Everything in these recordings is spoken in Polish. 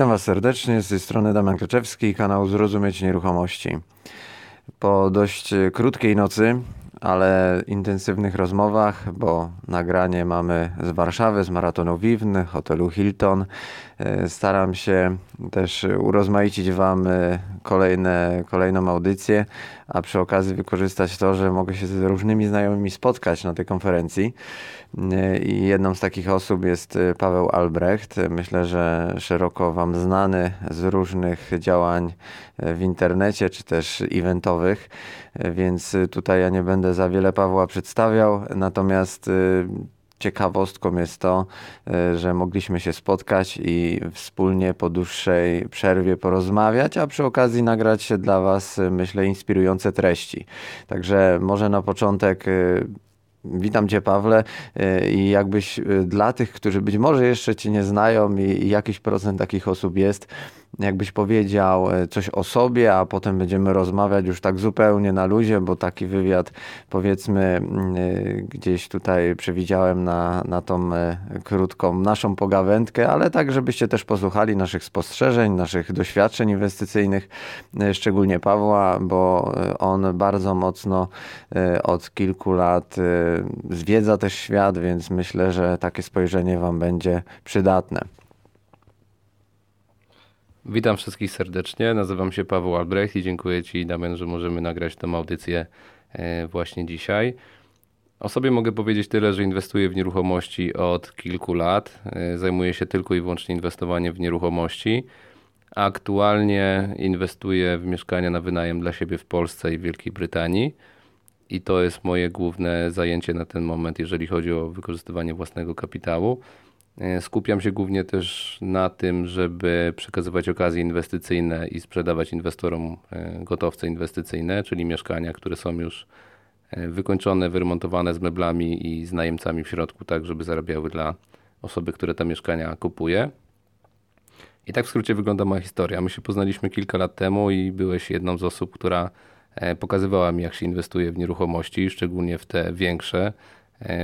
Witam Was serdecznie, z tej strony Damian Klaczewski, kanał Zrozumieć Nieruchomości. Po dość krótkiej nocy, ale intensywnych rozmowach, bo nagranie mamy z Warszawy, z Maratonu Viven, hotelu Hilton. Staram się też urozmaicić Wam kolejną audycję, a przy okazji wykorzystać to, że mogę się z różnymi znajomymi spotkać na tej konferencji. I jedną z takich osób jest Paweł Albrecht. Myślę, że szeroko Wam znany z różnych działań w internecie, czy też eventowych, więc tutaj ja nie będę za wiele Pawła przedstawiał, natomiast ciekawostką jest to, że mogliśmy się spotkać i wspólnie po dłuższej przerwie porozmawiać, a przy okazji nagrać się dla Was, myślę, inspirujące treści. Także może na początek witam Cię, Pawle, i jakbyś dla tych, którzy być może jeszcze Cię nie znają i jakiś procent takich osób jest, jakbyś powiedział coś o sobie, a potem będziemy rozmawiać już tak zupełnie na luzie, bo taki wywiad, powiedzmy, gdzieś tutaj przewidziałem na tą krótką naszą pogawędkę, ale tak, żebyście też posłuchali naszych spostrzeżeń, naszych doświadczeń inwestycyjnych, szczególnie Pawła, bo on bardzo mocno od kilku lat zwiedza też świat, więc myślę, że takie spojrzenie Wam będzie przydatne. Witam wszystkich serdecznie, nazywam się Paweł Albrecht i dziękuję Ci, Damian, że możemy nagrać tę audycję właśnie dzisiaj. O sobie mogę powiedzieć tyle, że inwestuję w nieruchomości od kilku lat. Zajmuję się tylko i wyłącznie inwestowaniem w nieruchomości. Aktualnie inwestuję w mieszkania na wynajem dla siebie w Polsce i w Wielkiej Brytanii. I to jest moje główne zajęcie na ten moment, jeżeli chodzi o wykorzystywanie własnego kapitału. Skupiam się głównie też na tym, żeby przekazywać okazje inwestycyjne i sprzedawać inwestorom gotowce inwestycyjne, czyli mieszkania, które są już wykończone, wyremontowane z meblami i z najemcami w środku, tak żeby zarabiały dla osoby, które te mieszkania kupuje. I tak w skrócie wygląda moja historia. My się poznaliśmy kilka lat temu i byłeś jedną z osób, która pokazywała mi, jak się inwestuje w nieruchomości, szczególnie w te większe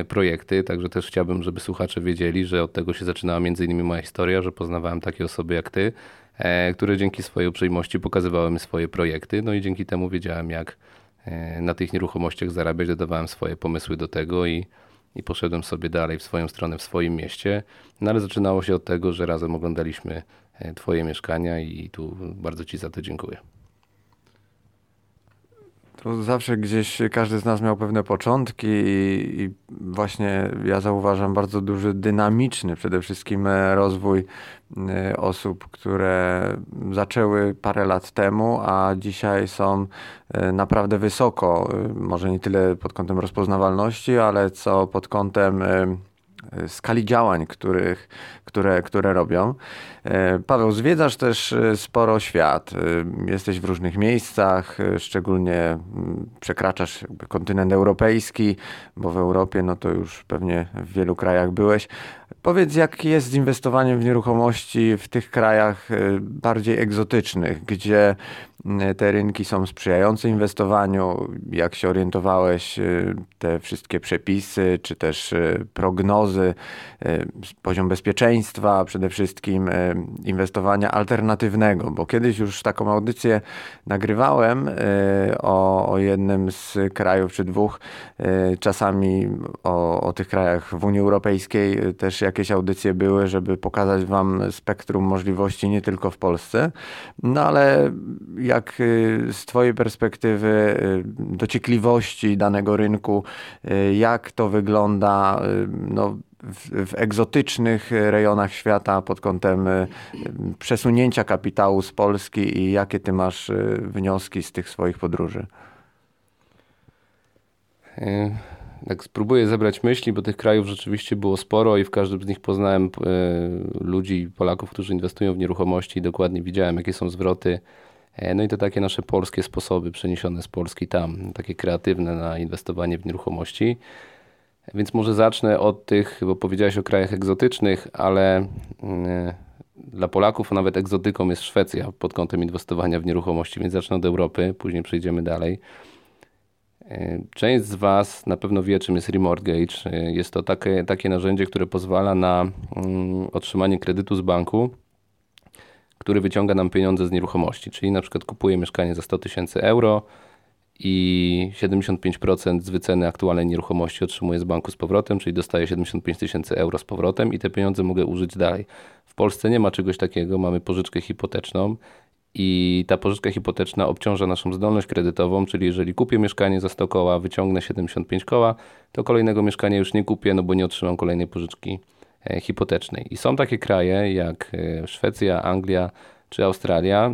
projekty, także też chciałbym, żeby słuchacze wiedzieli, że od tego się zaczynała między innymi moja historia, że poznawałem takie osoby jak ty, które dzięki swojej uprzejmości pokazywały mi swoje projekty, no i dzięki temu wiedziałem, jak na tych nieruchomościach zarabiać, dodawałem swoje pomysły do tego i poszedłem sobie dalej w swoją stronę, w swoim mieście, no ale zaczynało się od tego, że razem oglądaliśmy twoje mieszkania i tu bardzo ci za to dziękuję. Zawsze gdzieś każdy z nas miał pewne początki i właśnie ja zauważam bardzo duży, dynamiczny przede wszystkim rozwój osób, które zaczęły parę lat temu, a dzisiaj są naprawdę wysoko, może nie tyle pod kątem rozpoznawalności, ale co pod kątem skali działań, które robią. Paweł, zwiedzasz też sporo świat. Jesteś w różnych miejscach, szczególnie przekraczasz kontynent europejski, bo w Europie no to już pewnie w wielu krajach byłeś. Powiedz, jak jest z inwestowaniem w nieruchomości w tych krajach bardziej egzotycznych, gdzie te rynki są sprzyjające inwestowaniu, jak się orientowałeś, te wszystkie przepisy, czy też prognozy, poziom bezpieczeństwa, przede wszystkim inwestowania alternatywnego, bo kiedyś już taką audycję nagrywałem o jednym z krajów czy dwóch, czasami o tych krajach w Unii Europejskiej też jakieś audycje były, żeby pokazać Wam spektrum możliwości nie tylko w Polsce, no ale jak z Twojej perspektywy dociekliwości danego rynku, jak to wygląda no, w egzotycznych rejonach świata pod kątem przesunięcia kapitału z Polski i jakie Ty masz wnioski z tych swoich podróży? Tak spróbuję zebrać myśli, bo tych krajów rzeczywiście było sporo i w każdym z nich poznałem ludzi, Polaków, którzy inwestują w nieruchomości i dokładnie widziałem, jakie są zwroty. No i to takie nasze polskie sposoby przeniesione z Polski tam, takie kreatywne na inwestowanie w nieruchomości. Więc może zacznę od tych, bo powiedziałeś o krajach egzotycznych, ale dla Polaków nawet egzotyką jest Szwecja pod kątem inwestowania w nieruchomości, więc zacznę od Europy, później przejdziemy dalej. Część z Was na pewno wie, czym jest remortgage. Jest to takie narzędzie, które pozwala na otrzymanie kredytu z banku, który wyciąga nam pieniądze z nieruchomości. Czyli na przykład kupuje mieszkanie za 100 tysięcy euro i 75% z wyceny aktualnej nieruchomości otrzymuje z banku z powrotem, czyli dostaje 75 tysięcy euro z powrotem i te pieniądze mogę użyć dalej. W Polsce nie ma czegoś takiego, mamy pożyczkę hipoteczną i ta pożyczka hipoteczna obciąża naszą zdolność kredytową, czyli jeżeli kupię mieszkanie za 100 koła, wyciągnę 75 koła, to kolejnego mieszkania już nie kupię, no bo nie otrzymam kolejnej pożyczki hipotecznej. I są takie kraje jak Szwecja, Anglia czy Australia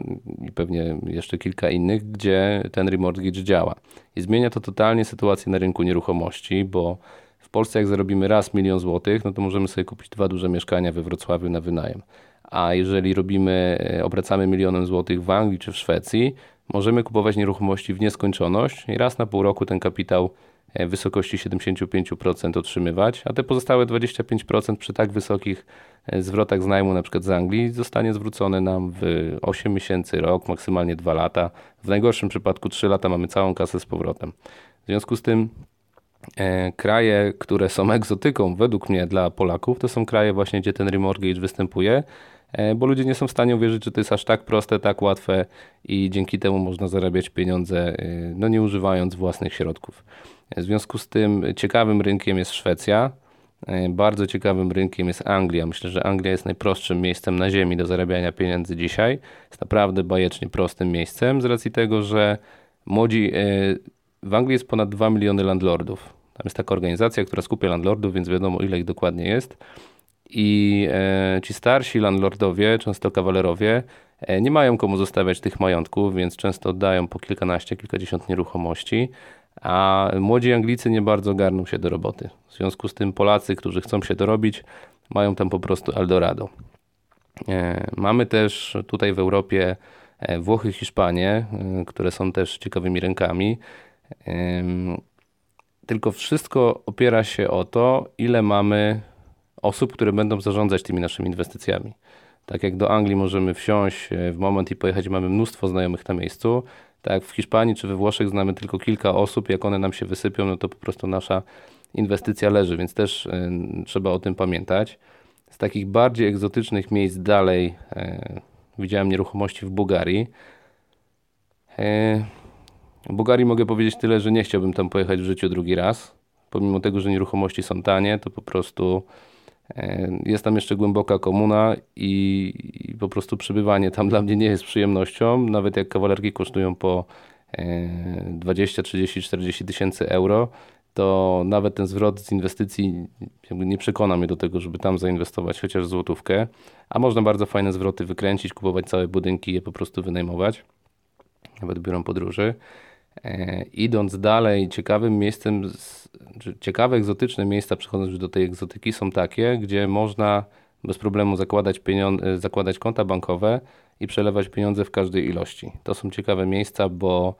i pewnie jeszcze kilka innych, gdzie ten remortgage działa. I zmienia to totalnie sytuację na rynku nieruchomości, bo w Polsce jak zarobimy raz 1 000 000 złotych, no to możemy sobie kupić 2 duże mieszkania we Wrocławiu na wynajem. A jeżeli obracamy 1 000 000 złotych w Anglii czy w Szwecji, możemy kupować nieruchomości w nieskończoność i raz na pół roku ten kapitał w wysokości 75% otrzymywać, a te pozostałe 25% przy tak wysokich zwrotach z najmu na przykład z Anglii zostanie zwrócone nam w 8 miesięcy, rok, maksymalnie 2 lata. W najgorszym przypadku 3 lata mamy całą kasę z powrotem. W związku z tym kraje, które są egzotyką według mnie dla Polaków, to są kraje właśnie, gdzie ten remortgage występuje, bo ludzie nie są w stanie uwierzyć, że to jest aż tak proste, tak łatwe i dzięki temu można zarabiać pieniądze, no nie używając własnych środków. W związku z tym ciekawym rynkiem jest Szwecja, bardzo ciekawym rynkiem jest Anglia. Myślę, że Anglia jest najprostszym miejscem na ziemi do zarabiania pieniędzy dzisiaj. Jest naprawdę bajecznie prostym miejscem z racji tego, że młodzi... W Anglii jest ponad 2 miliony landlordów. Tam jest taka organizacja, która skupia landlordów, więc wiadomo ile ich dokładnie jest. I ci starsi landlordowie, często kawalerowie, nie mają komu zostawiać tych majątków, więc często oddają po kilkanaście, kilkadziesiąt nieruchomości. A młodzi Anglicy nie bardzo garną się do roboty. W związku z tym Polacy, którzy chcą się dorobić, mają tam po prostu Eldorado. Mamy też tutaj w Europie Włochy, Hiszpanię, które są też ciekawymi rynkami. Tylko wszystko opiera się o to, ile mamy osób, które będą zarządzać tymi naszymi inwestycjami. Tak jak do Anglii możemy wsiąść w moment i pojechać, mamy mnóstwo znajomych na miejscu. Tak jak w Hiszpanii czy we Włoszech znamy tylko kilka osób, jak one nam się wysypią, no to po prostu nasza inwestycja leży, więc też trzeba o tym pamiętać. Z takich bardziej egzotycznych miejsc dalej widziałem nieruchomości w Bułgarii. O Bułgarii mogę powiedzieć tyle, że nie chciałbym tam pojechać w życiu drugi raz. Pomimo tego, że nieruchomości są tanie, to po prostu jest tam jeszcze głęboka komuna i po prostu przebywanie tam dla mnie nie jest przyjemnością. Nawet jak kawalerki kosztują po 20, 30, 40 tysięcy euro, to nawet ten zwrot z inwestycji jakby nie przekona mnie do tego, żeby tam zainwestować chociaż złotówkę. A można bardzo fajne zwroty wykręcić, kupować całe budynki i je po prostu wynajmować. Nawet biurą podróży. Idąc dalej, ciekawym miejscem, ciekawe egzotyczne miejsca, przechodząc już do tej egzotyki, są takie, gdzie można bez problemu zakładać konta bankowe i przelewać pieniądze w każdej ilości. To są ciekawe miejsca, bo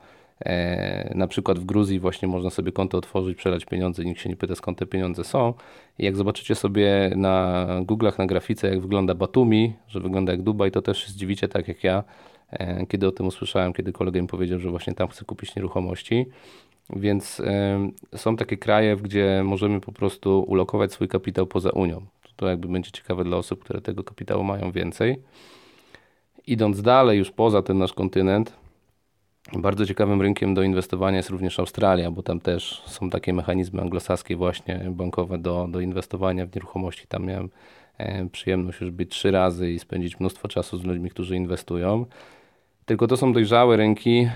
na przykład w Gruzji właśnie można sobie konto otworzyć, przelać pieniądze, nikt się nie pyta skąd te pieniądze są. I jak zobaczycie sobie na Google'ach, na grafice jak wygląda Batumi, że wygląda jak Dubaj, to też się zdziwicie tak jak ja, kiedy o tym usłyszałem, kiedy kolega mi powiedział, że właśnie tam chce kupić nieruchomości. Więc są takie kraje, gdzie możemy po prostu ulokować swój kapitał poza Unią. To jakby będzie ciekawe dla osób, które tego kapitału mają więcej. Idąc dalej już poza ten nasz kontynent, bardzo ciekawym rynkiem do inwestowania jest również Australia, bo tam też są takie mechanizmy anglosaskie właśnie bankowe do inwestowania w nieruchomości. Tam miałem przyjemność już być 3 razy i spędzić mnóstwo czasu z ludźmi, którzy inwestują. Tylko to są dojrzałe rynki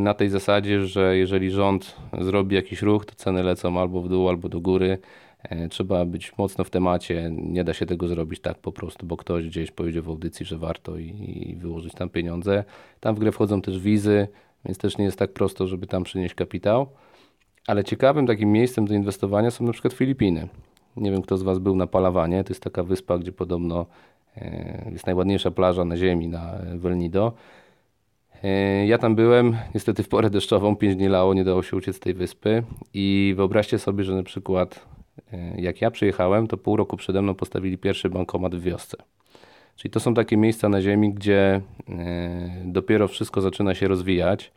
na tej zasadzie, że jeżeli rząd zrobi jakiś ruch, to ceny lecą albo w dół, albo do góry. Trzeba być mocno w temacie, nie da się tego zrobić tak po prostu, bo ktoś gdzieś powiedział w audycji, że warto i wyłożyć tam pieniądze. Tam w grę wchodzą też wizy, więc też nie jest tak prosto, żeby tam przynieść kapitał. Ale ciekawym takim miejscem do inwestowania są na przykład Filipiny. Nie wiem, kto z Was był na Palawanie. To jest taka wyspa, gdzie podobno jest najładniejsza plaża na ziemi, na El Nido. Ja tam byłem, niestety w porę deszczową, 5 dni lało, nie dało się uciec z tej wyspy. I wyobraźcie sobie, że na przykład jak ja przyjechałem, to pół roku przede mną postawili pierwszy bankomat w wiosce. Czyli to są takie miejsca na ziemi, gdzie dopiero wszystko zaczyna się rozwijać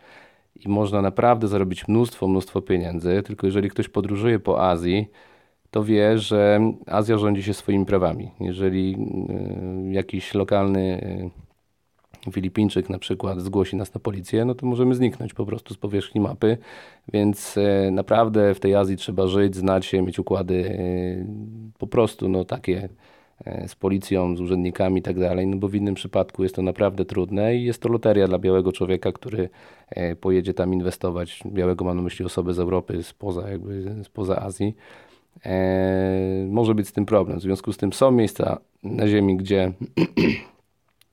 i można naprawdę zarobić mnóstwo pieniędzy. Tylko jeżeli ktoś podróżuje po Azji, to wie, że Azja rządzi się swoimi prawami. Jeżeli jakiś lokalny Filipińczyk na przykład zgłosi nas na policję, no to możemy zniknąć po prostu z powierzchni mapy, więc naprawdę w tej Azji trzeba żyć, znać się, mieć układy po prostu no takie z policją, z urzędnikami i tak dalej, no bo w innym przypadku jest to naprawdę trudne i jest to loteria dla białego człowieka, który pojedzie tam inwestować. Białego mam na myśli osobę z Europy, spoza Azji. Może być z tym problem. W związku z tym są miejsca na ziemi, gdzie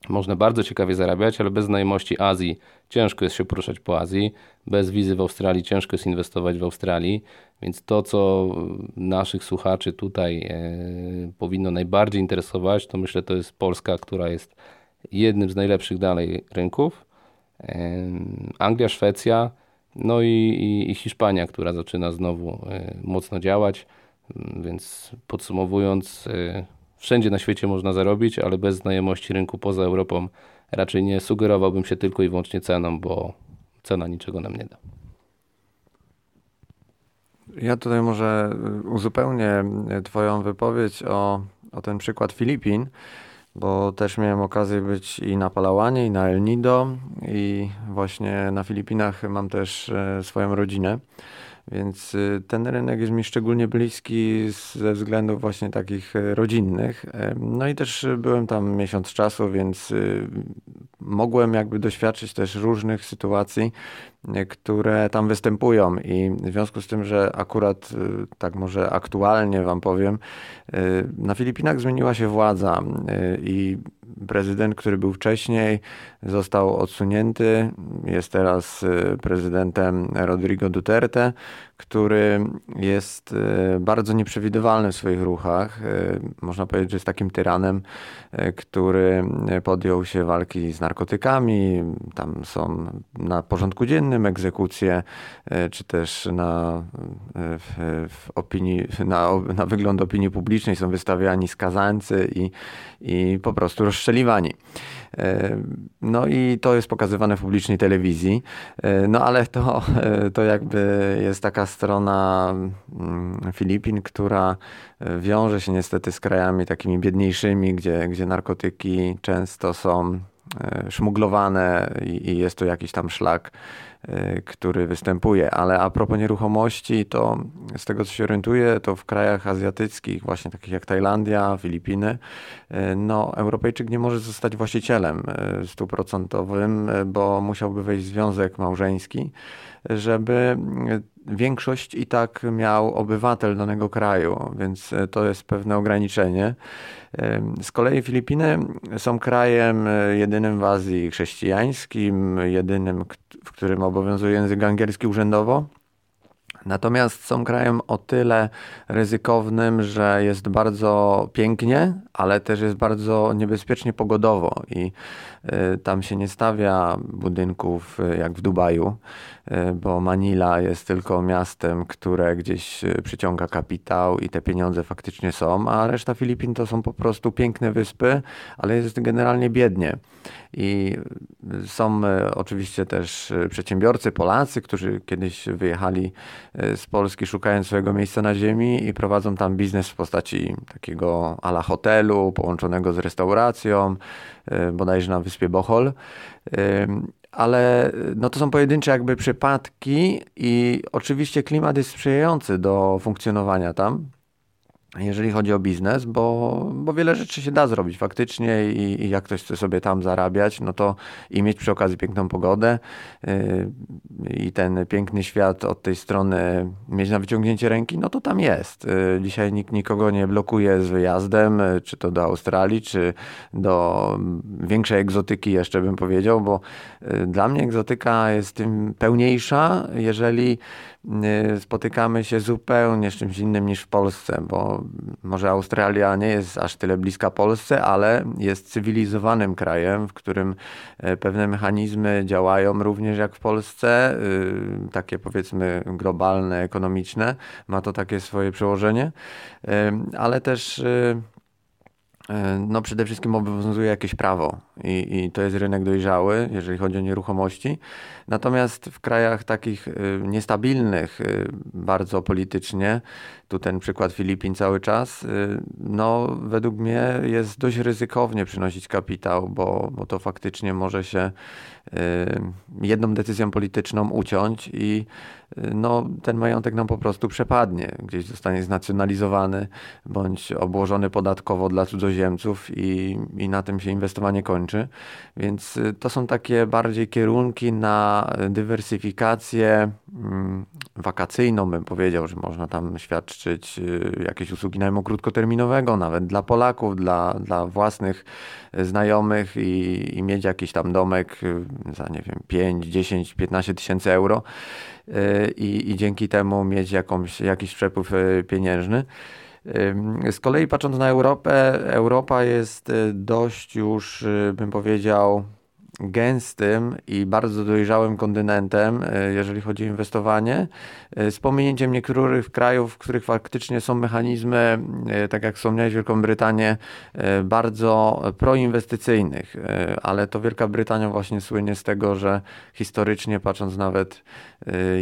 można bardzo ciekawie zarabiać, ale bez znajomości Azji ciężko jest się poruszać po Azji, bez wizy w Australii ciężko jest inwestować w Australii, więc to, co naszych słuchaczy tutaj powinno najbardziej interesować, to myślę, to jest Polska, która jest jednym z najlepszych dalej rynków, Anglia, Szwecja, no i Hiszpania, która zaczyna znowu mocno działać, więc podsumowując, wszędzie na świecie można zarobić, ale bez znajomości rynku poza Europą raczej nie sugerowałbym się tylko i wyłącznie ceną, bo cena niczego nam nie da. Ja tutaj może uzupełnię twoją wypowiedź o ten przykład Filipin, bo też miałem okazję być i na Palawanie, i na El Nido, i właśnie na Filipinach mam też swoją rodzinę. Więc ten rynek jest mi szczególnie bliski ze względów właśnie takich rodzinnych. No i też byłem tam miesiąc czasu, więc mogłem jakby doświadczyć też różnych sytuacji, które tam występują i w związku z tym, że akurat tak może aktualnie wam powiem, na Filipinach zmieniła się władza i prezydent, który był wcześniej, został odsunięty. Jest teraz prezydentem Rodrigo Duterte, który jest bardzo nieprzewidywalny w swoich ruchach. Można powiedzieć, że jest takim tyranem, który podjął się walki z narkotykami. Tam są na porządku dziennym egzekucje, czy też na wygląd opinii publicznej są wystawiani skazańcy i po prostu rozstrzeliwani. No i to jest pokazywane w publicznej telewizji. No ale to jakby jest taka strona Filipin, która wiąże się niestety z krajami takimi biedniejszymi, gdzie narkotyki często są szmuglowane i jest to jakiś tam szlak, który występuje. Ale a propos nieruchomości, to z tego co się orientuję, to w krajach azjatyckich, właśnie takich jak Tajlandia, Filipiny, no Europejczyk nie może zostać właścicielem 100%, bo musiałby wejść w związek małżeński, żeby większość i tak miał obywatel danego kraju, więc to jest pewne ograniczenie. Z kolei Filipiny są krajem jedynym w Azji chrześcijańskim, jedynym, w którym obowiązuje język angielski urzędowo. Natomiast są krajem o tyle ryzykownym, że jest bardzo pięknie, ale też jest bardzo niebezpiecznie pogodowo i tam się nie stawia budynków jak w Dubaju, bo Manila jest tylko miastem, które gdzieś przyciąga kapitał i te pieniądze faktycznie są, a reszta Filipin to są po prostu piękne wyspy, ale jest generalnie biednie. I są oczywiście też przedsiębiorcy, Polacy, którzy kiedyś wyjechali z Polski szukając swojego miejsca na ziemi i prowadzą tam biznes w postaci takiego ala hotelu połączonego z restauracją, bodajże na wyspie Bohol. Ale no to są pojedyncze jakby przypadki i oczywiście klimat jest sprzyjający do funkcjonowania tam, jeżeli chodzi o biznes, bo wiele rzeczy się da zrobić faktycznie i jak ktoś chce sobie tam zarabiać, no to i mieć przy okazji piękną pogodę i ten piękny świat od tej strony mieć na wyciągnięcie ręki, no to tam jest. Dzisiaj nikt nikogo nie blokuje z wyjazdem, czy to do Australii, czy do większej egzotyki jeszcze bym powiedział, bo dla mnie egzotyka jest tym pełniejsza, jeżeli spotykamy się zupełnie z czymś innym niż w Polsce, bo może Australia nie jest aż tyle bliska Polsce, ale jest cywilizowanym krajem, w którym pewne mechanizmy działają również jak w Polsce, takie powiedzmy globalne, ekonomiczne, ma to takie swoje przełożenie, ale też No przede wszystkim obowiązuje jakieś prawo i to jest rynek dojrzały, jeżeli chodzi o nieruchomości. Natomiast w krajach takich niestabilnych bardzo politycznie, tu ten przykład Filipin cały czas, no według mnie jest dość ryzykownie przynosić kapitał, bo to faktycznie może się jedną decyzją polityczną uciąć i no, ten majątek nam po prostu przepadnie. Gdzieś zostanie znacjonalizowany bądź obłożony podatkowo dla cudzoziemców i na tym się inwestowanie kończy. Więc to są takie bardziej kierunki na dywersyfikację wakacyjną, bym powiedział, że można tam świadczyć jakieś usługi najmu krótkoterminowego, nawet dla Polaków, dla własnych znajomych i mieć jakiś tam domek za, nie wiem, 5, 10, 15 tysięcy euro. I dzięki temu mieć jakiś przepływ pieniężny. Z kolei patrząc na Europę, Europa jest dość już, bym powiedział, gęstym i bardzo dojrzałym kontynentem, jeżeli chodzi o inwestowanie, z pominięciem niektórych krajów, w których faktycznie są mechanizmy, tak jak wspomniałeś, Wielką Brytanię, bardzo proinwestycyjnych, ale to Wielka Brytania właśnie słynie z tego, że historycznie patrząc nawet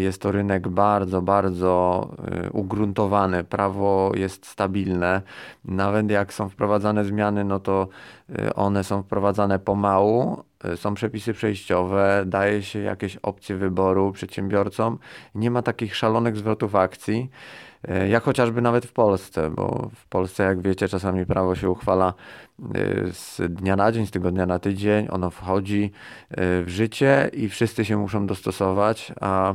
jest to rynek bardzo, bardzo ugruntowany, prawo jest stabilne, nawet jak są wprowadzane zmiany, no to one są wprowadzane pomału, są przepisy przejściowe, daje się jakieś opcje wyboru przedsiębiorcom. Nie ma takich szalonych zwrotów akcji, jak chociażby nawet w Polsce, bo w Polsce, jak wiecie, czasami prawo się uchwala z dnia na dzień, z tygodnia na tydzień. Ono wchodzi w życie i wszyscy się muszą dostosować, a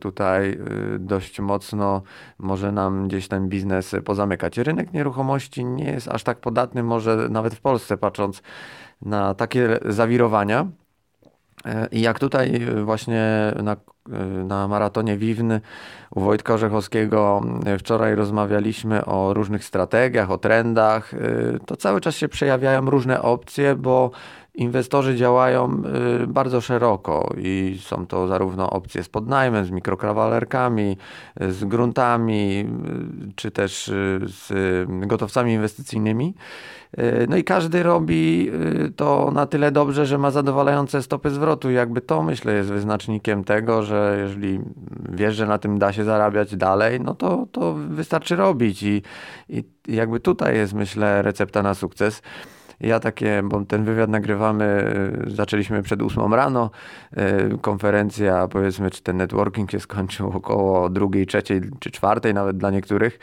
tutaj dość mocno może nam gdzieś ten biznes pozamykać. Rynek nieruchomości nie jest aż tak podatny, może nawet w Polsce, patrząc na takie zawirowania. I jak tutaj właśnie na maratonie Viven u Wojtka Orzechowskiego wczoraj rozmawialiśmy o różnych strategiach, o trendach, to cały czas się przejawiają różne opcje, bo inwestorzy działają bardzo szeroko i są to zarówno opcje z podnajmem, z mikrokawalerkami, z gruntami, czy też z gotowcami inwestycyjnymi. No i każdy robi to na tyle dobrze, że ma zadowalające stopy zwrotu. Jakby to, myślę, jest wyznacznikiem tego, że jeżeli wiesz, że na tym da się zarabiać dalej, no to wystarczy robić i jakby tutaj jest, myślę, recepta na sukces. Ja bo ten wywiad nagrywamy, zaczęliśmy przed 8:00 rano, konferencja, powiedzmy, czy ten networking się skończył około 2:00, 3:00 czy 4:00 nawet dla niektórych,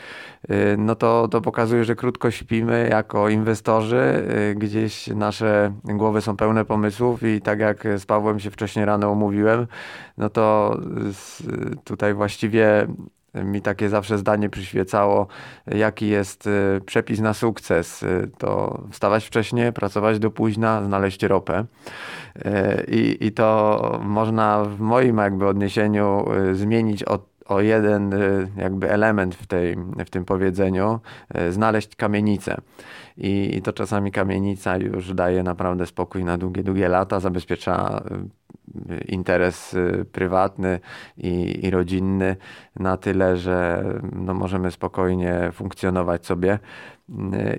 no to pokazuje, że krótko śpimy jako inwestorzy, gdzieś nasze głowy są pełne pomysłów i tak jak z Pawłem się wcześniej rano umówiłem, no to tutaj właściwie mi takie zawsze zdanie przyświecało, jaki jest przepis na sukces. To wstawać wcześnie, pracować do późna, znaleźć ropę. I to można w moim jakby odniesieniu zmienić o jeden jakby element w tym powiedzeniu, znaleźć kamienicę. I to czasami kamienica już daje naprawdę spokój na długie, długie lata, zabezpiecza interes prywatny i rodzinny na tyle, że no możemy spokojnie funkcjonować sobie.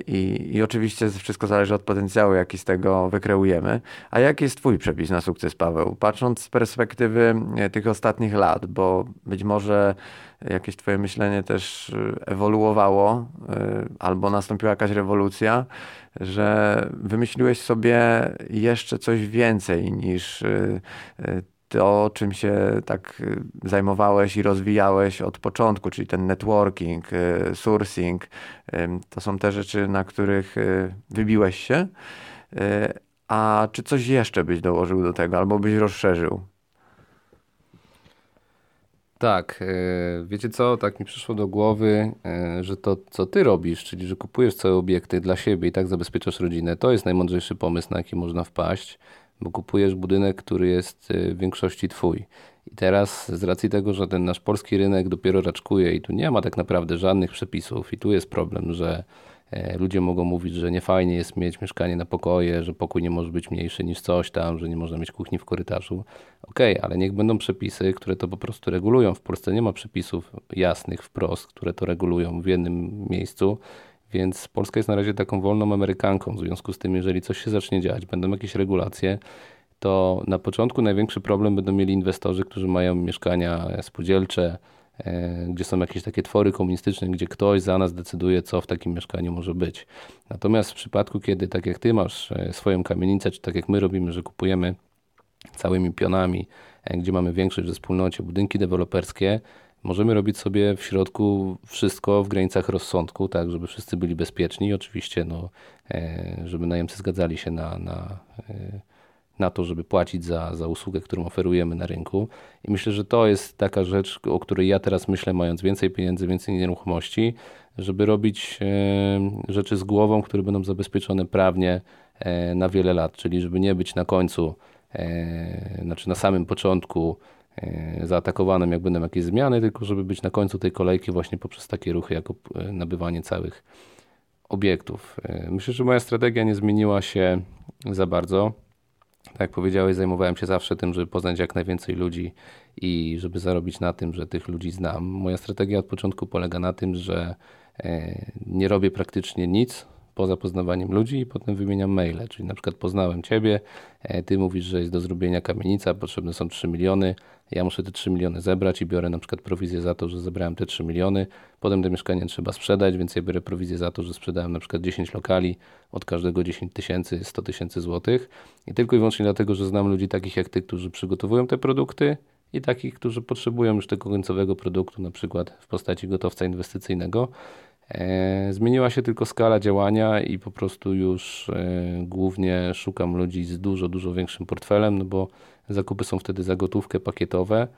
I oczywiście wszystko zależy od potencjału, jaki z tego wykreujemy. A jaki jest twój przepis na sukces, Paweł? Patrząc z perspektywy tych ostatnich lat, bo być może jakieś twoje myślenie też ewoluowało, albo nastąpiła jakaś rewolucja, że wymyśliłeś sobie jeszcze coś więcej niż to, czym się tak zajmowałeś i rozwijałeś od początku, czyli ten networking, sourcing, to są te rzeczy, na których wybiłeś się. A czy coś jeszcze byś dołożył do tego, albo byś rozszerzył? Tak, wiecie co, tak mi przyszło do głowy, że to, co ty robisz, czyli że kupujesz całe obiekty dla siebie i tak zabezpieczasz rodzinę, to jest najmądrzejszy pomysł, na jaki można wpaść, bo kupujesz budynek, który jest w większości twój. I teraz z racji tego, że ten nasz polski rynek dopiero raczkuje i tu nie ma tak naprawdę żadnych przepisów i tu jest problem, że ludzie mogą mówić, że nie fajnie jest mieć mieszkanie na pokoje, że pokój nie może być mniejszy niż coś tam, że nie można mieć kuchni w korytarzu. Okej, ale niech będą przepisy, które to po prostu regulują. W Polsce nie ma przepisów jasnych wprost, które to regulują w jednym miejscu. Więc Polska jest na razie taką wolną Amerykanką. W związku z tym, jeżeli coś się zacznie dziać, będą jakieś regulacje, to na początku największy problem będą mieli inwestorzy, którzy mają mieszkania spółdzielcze, gdzie są jakieś takie twory komunistyczne, gdzie ktoś za nas decyduje, co w takim mieszkaniu może być. Natomiast w przypadku, kiedy tak jak ty masz swoją kamienicę, czy tak jak my robimy, że kupujemy całymi pionami, gdzie mamy większość we wspólnocie, budynki deweloperskie, możemy robić sobie w środku wszystko w granicach rozsądku, tak żeby wszyscy byli bezpieczni. Oczywiście, żeby najemcy zgadzali się na to, żeby płacić za usługę, którą oferujemy na rynku. I myślę, że to jest taka rzecz, o której ja teraz myślę, mając więcej pieniędzy, więcej nieruchomości, żeby robić rzeczy z głową, które będą zabezpieczone prawnie na wiele lat, czyli żeby nie być na końcu, znaczy na samym początku zaatakowanym, jak będą jakieś zmiany, tylko żeby być na końcu tej kolejki właśnie poprzez takie ruchy, jako nabywanie całych obiektów. Myślę, że moja strategia nie zmieniła się za bardzo. Tak jak powiedziałeś, zajmowałem się zawsze tym, żeby poznać jak najwięcej ludzi i żeby zarobić na tym, że tych ludzi znam. Moja strategia od początku polega na tym, że nie robię praktycznie nic poza poznawaniem ludzi i potem wymieniam maile. Czyli na przykład poznałem ciebie, ty mówisz, że jest do zrobienia kamienica, potrzebne są 3 miliony, ja muszę te 3 miliony zebrać i biorę na przykład prowizję za to, że zebrałem te 3 miliony. Potem te mieszkania trzeba sprzedać, więc ja biorę prowizję za to, że sprzedałem na przykład 10 lokali, od każdego 10 tysięcy, 100 tysięcy złotych. I tylko i wyłącznie dlatego, że znam ludzi takich jak ty, którzy przygotowują te produkty i takich, którzy potrzebują już tego końcowego produktu, na przykład w postaci gotowca inwestycyjnego. Zmieniła się tylko skala działania i po prostu już głównie szukam ludzi z dużo większym portfelem, no bo zakupy są wtedy za gotówkę, pakietowe,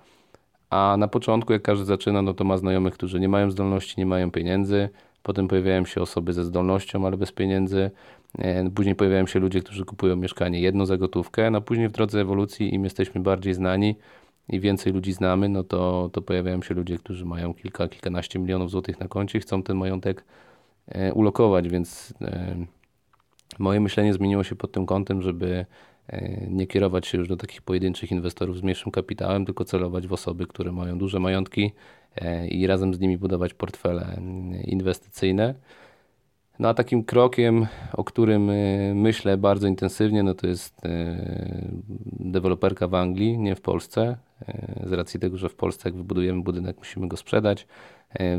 a na początku jak każdy zaczyna, no to ma znajomych, którzy nie mają zdolności, nie mają pieniędzy, potem pojawiają się osoby ze zdolnością, ale bez pieniędzy, później pojawiają się ludzie, którzy kupują mieszkanie jedno za gotówkę, no później w drodze ewolucji im jesteśmy bardziej znani i więcej ludzi znamy, no to pojawiają się ludzie, którzy mają kilkanaście milionów złotych na koncie i chcą ten majątek ulokować, więc moje myślenie zmieniło się pod tym kątem, żeby nie kierować się już do takich pojedynczych inwestorów z mniejszym kapitałem, tylko celować w osoby, które mają duże majątki i razem z nimi budować portfele inwestycyjne. No a takim krokiem, o którym myślę bardzo intensywnie, no to jest deweloperka w Anglii, nie w Polsce. Z racji tego, że w Polsce jak wybudujemy budynek, musimy go sprzedać.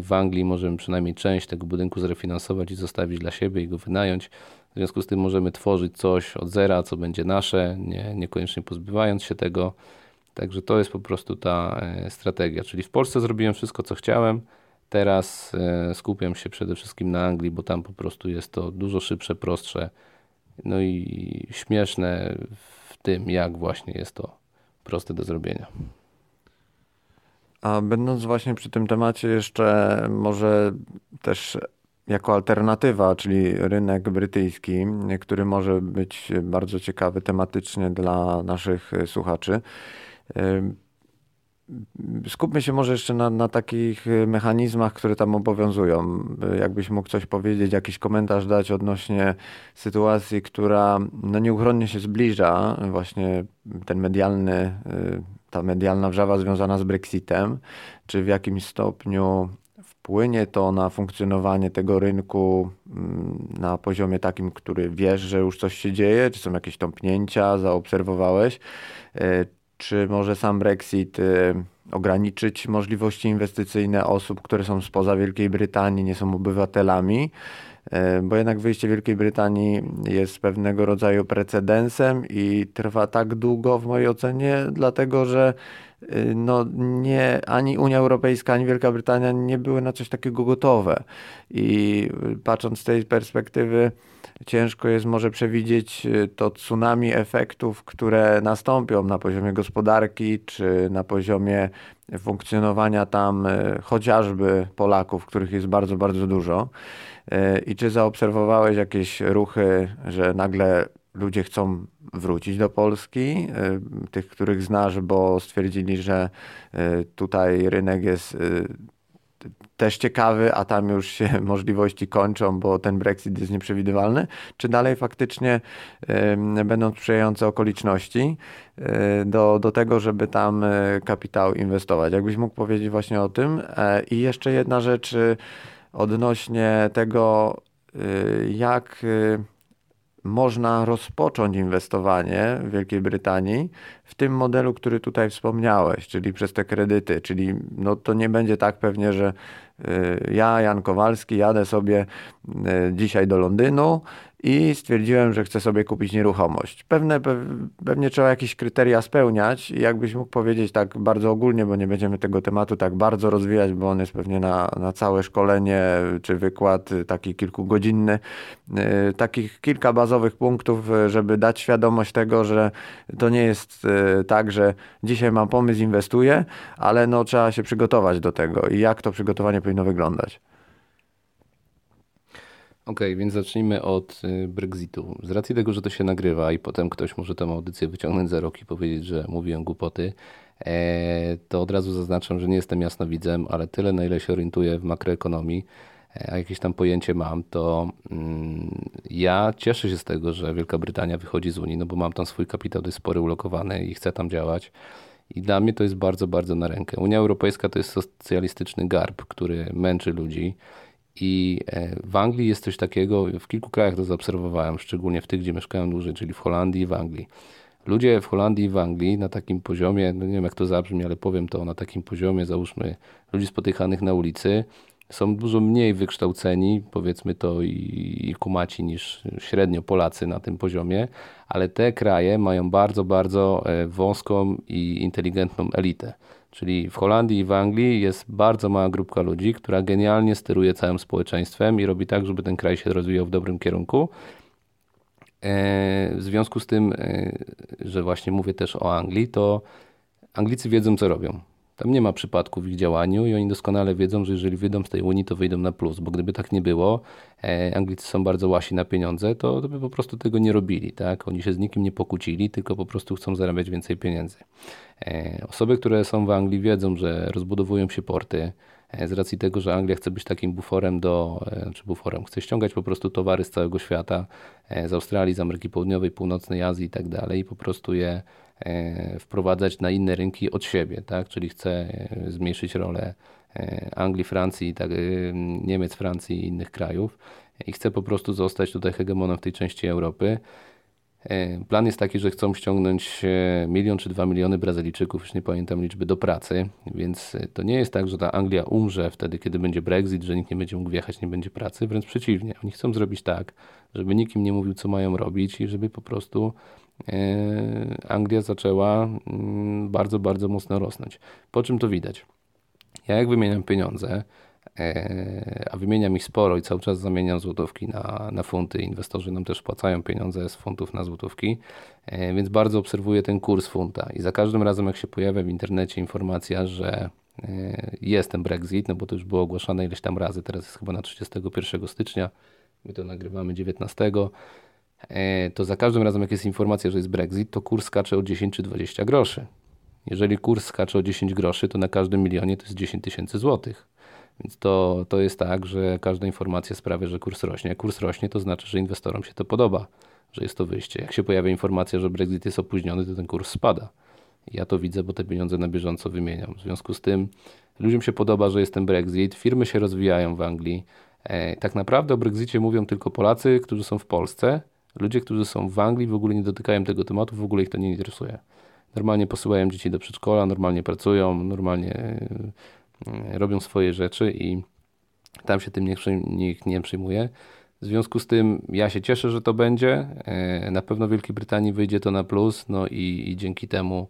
W Anglii możemy przynajmniej część tego budynku zrefinansować i zostawić dla siebie i go wynająć. W związku z tym możemy tworzyć coś od zera, co będzie nasze, niekoniecznie pozbywając się tego. Także to jest po prostu ta strategia. Czyli w Polsce zrobiłem wszystko, co chciałem. Teraz skupiam się przede wszystkim na Anglii, bo tam po prostu jest to dużo szybsze, prostsze, no i śmieszne w tym, jak właśnie jest to proste do zrobienia. A będąc właśnie przy tym temacie jeszcze może też jako alternatywa, czyli rynek brytyjski, który może być bardzo ciekawy tematycznie dla naszych słuchaczy. Skupmy się może jeszcze na takich mechanizmach, które tam obowiązują. Jakbyś mógł coś powiedzieć, jakiś komentarz dać odnośnie sytuacji, która nieuchronnie się zbliża, właśnie ta medialna wrzawa związana z Brexitem. Czy w jakimś stopniu wpłynie to na funkcjonowanie tego rynku na poziomie takim, który wiesz, że już coś się dzieje? Czy są jakieś tąpnięcia, zaobserwowałeś? Czy może sam Brexit ograniczyć możliwości inwestycyjne osób, które są spoza Wielkiej Brytanii, nie są obywatelami? Bo jednak wyjście Wielkiej Brytanii jest pewnego rodzaju precedensem i trwa tak długo w mojej ocenie, dlatego że ani Unia Europejska, ani Wielka Brytania nie były na coś takiego gotowe. I patrząc z tej perspektywy, ciężko jest może przewidzieć to tsunami efektów, które nastąpią na poziomie gospodarki czy na poziomie funkcjonowania tam chociażby Polaków, których jest bardzo dużo. I czy zaobserwowałeś jakieś ruchy, że nagle ludzie chcą wrócić do Polski, tych, których znasz, bo stwierdzili, że tutaj rynek jest też ciekawy, a tam już się możliwości kończą, bo ten Brexit jest nieprzewidywalny. Czy dalej faktycznie będą sprzyjające okoliczności do tego, żeby tam kapitał inwestować? Jakbyś mógł powiedzieć właśnie o tym. I jeszcze jedna rzecz odnośnie tego, jak można rozpocząć inwestowanie w Wielkiej Brytanii w tym modelu, który tutaj wspomniałeś, czyli przez te kredyty. Czyli no to nie będzie tak pewnie, że ja, Jan Kowalski, jadę sobie dzisiaj do Londynu i stwierdziłem, że chcę sobie kupić nieruchomość. Pewnie trzeba jakieś kryteria spełniać i jakbyś mógł powiedzieć tak bardzo ogólnie, bo nie będziemy tego tematu tak bardzo rozwijać, bo on jest pewnie na całe szkolenie czy wykład taki kilkugodzinny. Takich kilka bazowych punktów, żeby dać świadomość tego, że to nie jest tak, że dzisiaj mam pomysł, inwestuję, ale no trzeba się przygotować do tego i jak to przygotowanie powinno wyglądać. Okej, więc zacznijmy od Brexitu. Z racji tego, że to się nagrywa i potem ktoś może tę audycję wyciągnąć za rok i powiedzieć, że mówiłem głupoty, to od razu zaznaczam, że nie jestem jasnowidzem, ale tyle na ile się orientuję w makroekonomii, a jakieś tam pojęcie mam, to ja cieszę się z tego, że Wielka Brytania wychodzi z Unii, no bo mam tam swój kapitał dość spory ulokowany i chcę tam działać. I dla mnie to jest bardzo, bardzo na rękę. Unia Europejska to jest socjalistyczny garb, który męczy ludzi. I w Anglii jest coś takiego, w kilku krajach to zaobserwowałem, szczególnie w tych, gdzie mieszkałem dłużej, czyli w Holandii i w Anglii. Ludzie w Holandii i w Anglii na takim poziomie, no nie wiem jak to zabrzmi, ale powiem to, na takim poziomie, załóżmy, ludzi spotykanych na ulicy, są dużo mniej wykształceni, powiedzmy to i kumaci niż średnio Polacy na tym poziomie, ale te kraje mają bardzo, bardzo wąską i inteligentną elitę. Czyli w Holandii i w Anglii jest bardzo mała grupka ludzi, która genialnie steruje całym społeczeństwem i robi tak, żeby ten kraj się rozwijał w dobrym kierunku. W związku z tym, że właśnie mówię też o Anglii, to Anglicy wiedzą, co robią. Tam nie ma przypadków w ich działaniu i oni doskonale wiedzą, że jeżeli wyjdą z tej Unii, to wyjdą na plus, bo gdyby tak nie było, Anglicy są bardzo łasi na pieniądze, to by po prostu tego nie robili, tak? Oni się z nikim nie pokłócili, tylko po prostu chcą zarabiać więcej pieniędzy. Osoby, które są w Anglii, wiedzą, że rozbudowują się porty, z racji tego, że Anglia chce być takim buforem chce ściągać po prostu towary z całego świata, z Australii, z Ameryki Południowej, Północnej Azji i tak dalej, i po prostu je wprowadzać na inne rynki od siebie, tak? Czyli chce zmniejszyć rolę Anglii, Francji, Niemiec, Francji i innych krajów i chce po prostu zostać tutaj hegemonem w tej części Europy. Plan jest taki, że chcą ściągnąć 1 czy 2 miliony Brazylijczyków, już nie pamiętam liczby, do pracy, więc to nie jest tak, że ta Anglia umrze wtedy, kiedy będzie Brexit, że nikt nie będzie mógł wjechać, nie będzie pracy, wręcz przeciwnie. Oni chcą zrobić tak, żeby nikt im nie mówił, co mają robić i żeby po prostu Anglia zaczęła bardzo, bardzo mocno rosnąć. Po czym to widać? Ja jak wymieniam pieniądze, a wymieniam ich sporo i cały czas zamieniam złotówki na funty. Inwestorzy nam też płacają pieniądze z funtów na złotówki, więc bardzo obserwuję ten kurs funta i za każdym razem jak się pojawia w internecie informacja, że jest ten Brexit, no bo to już było ogłaszane ileś tam razy, teraz jest chyba na 31 stycznia, my to nagrywamy 19, to za każdym razem jak jest informacja, że jest Brexit, to kurs skacze o 10 czy 20 groszy. Jeżeli kurs skacze o 10 groszy, to na każdym milionie to jest 10 tysięcy złotych. Więc to jest tak, że każda informacja sprawia, że kurs rośnie. Jak kurs rośnie, to znaczy, że inwestorom się to podoba, że jest to wyjście. Jak się pojawia informacja, że Brexit jest opóźniony, to ten kurs spada. Ja to widzę, bo te pieniądze na bieżąco wymieniam. W związku z tym ludziom się podoba, że jest ten Brexit, firmy się rozwijają w Anglii. Tak naprawdę o Brexicie mówią tylko Polacy, którzy są w Polsce. Ludzie, którzy są w Anglii, w ogóle nie dotykają tego tematu, w ogóle ich to nie interesuje. Normalnie posyłają dzieci do przedszkola, normalnie pracują, normalnie robią swoje rzeczy i tam się tym nikt nie przyjmuje. W związku z tym ja się cieszę, że to będzie. Na pewno w Wielkiej Brytanii wyjdzie to na plus, no i dzięki temu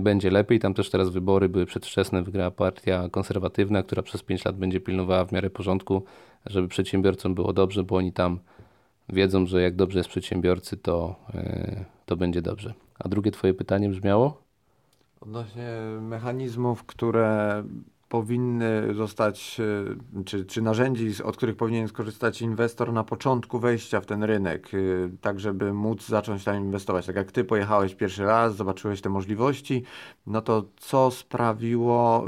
będzie lepiej. Tam też teraz wybory były przedwczesne, wygrała partia konserwatywna, która przez 5 lat będzie pilnowała w miarę porządku, żeby przedsiębiorcom było dobrze, bo oni tam wiedzą, że jak dobrze jest przedsiębiorcy, to będzie dobrze. A drugie twoje pytanie brzmiało? Odnośnie mechanizmów, które powinny zostać, czy narzędzi, od których powinien skorzystać inwestor na początku wejścia w ten rynek, tak żeby móc zacząć tam inwestować. Tak jak ty pojechałeś pierwszy raz, zobaczyłeś te możliwości, no to co sprawiło,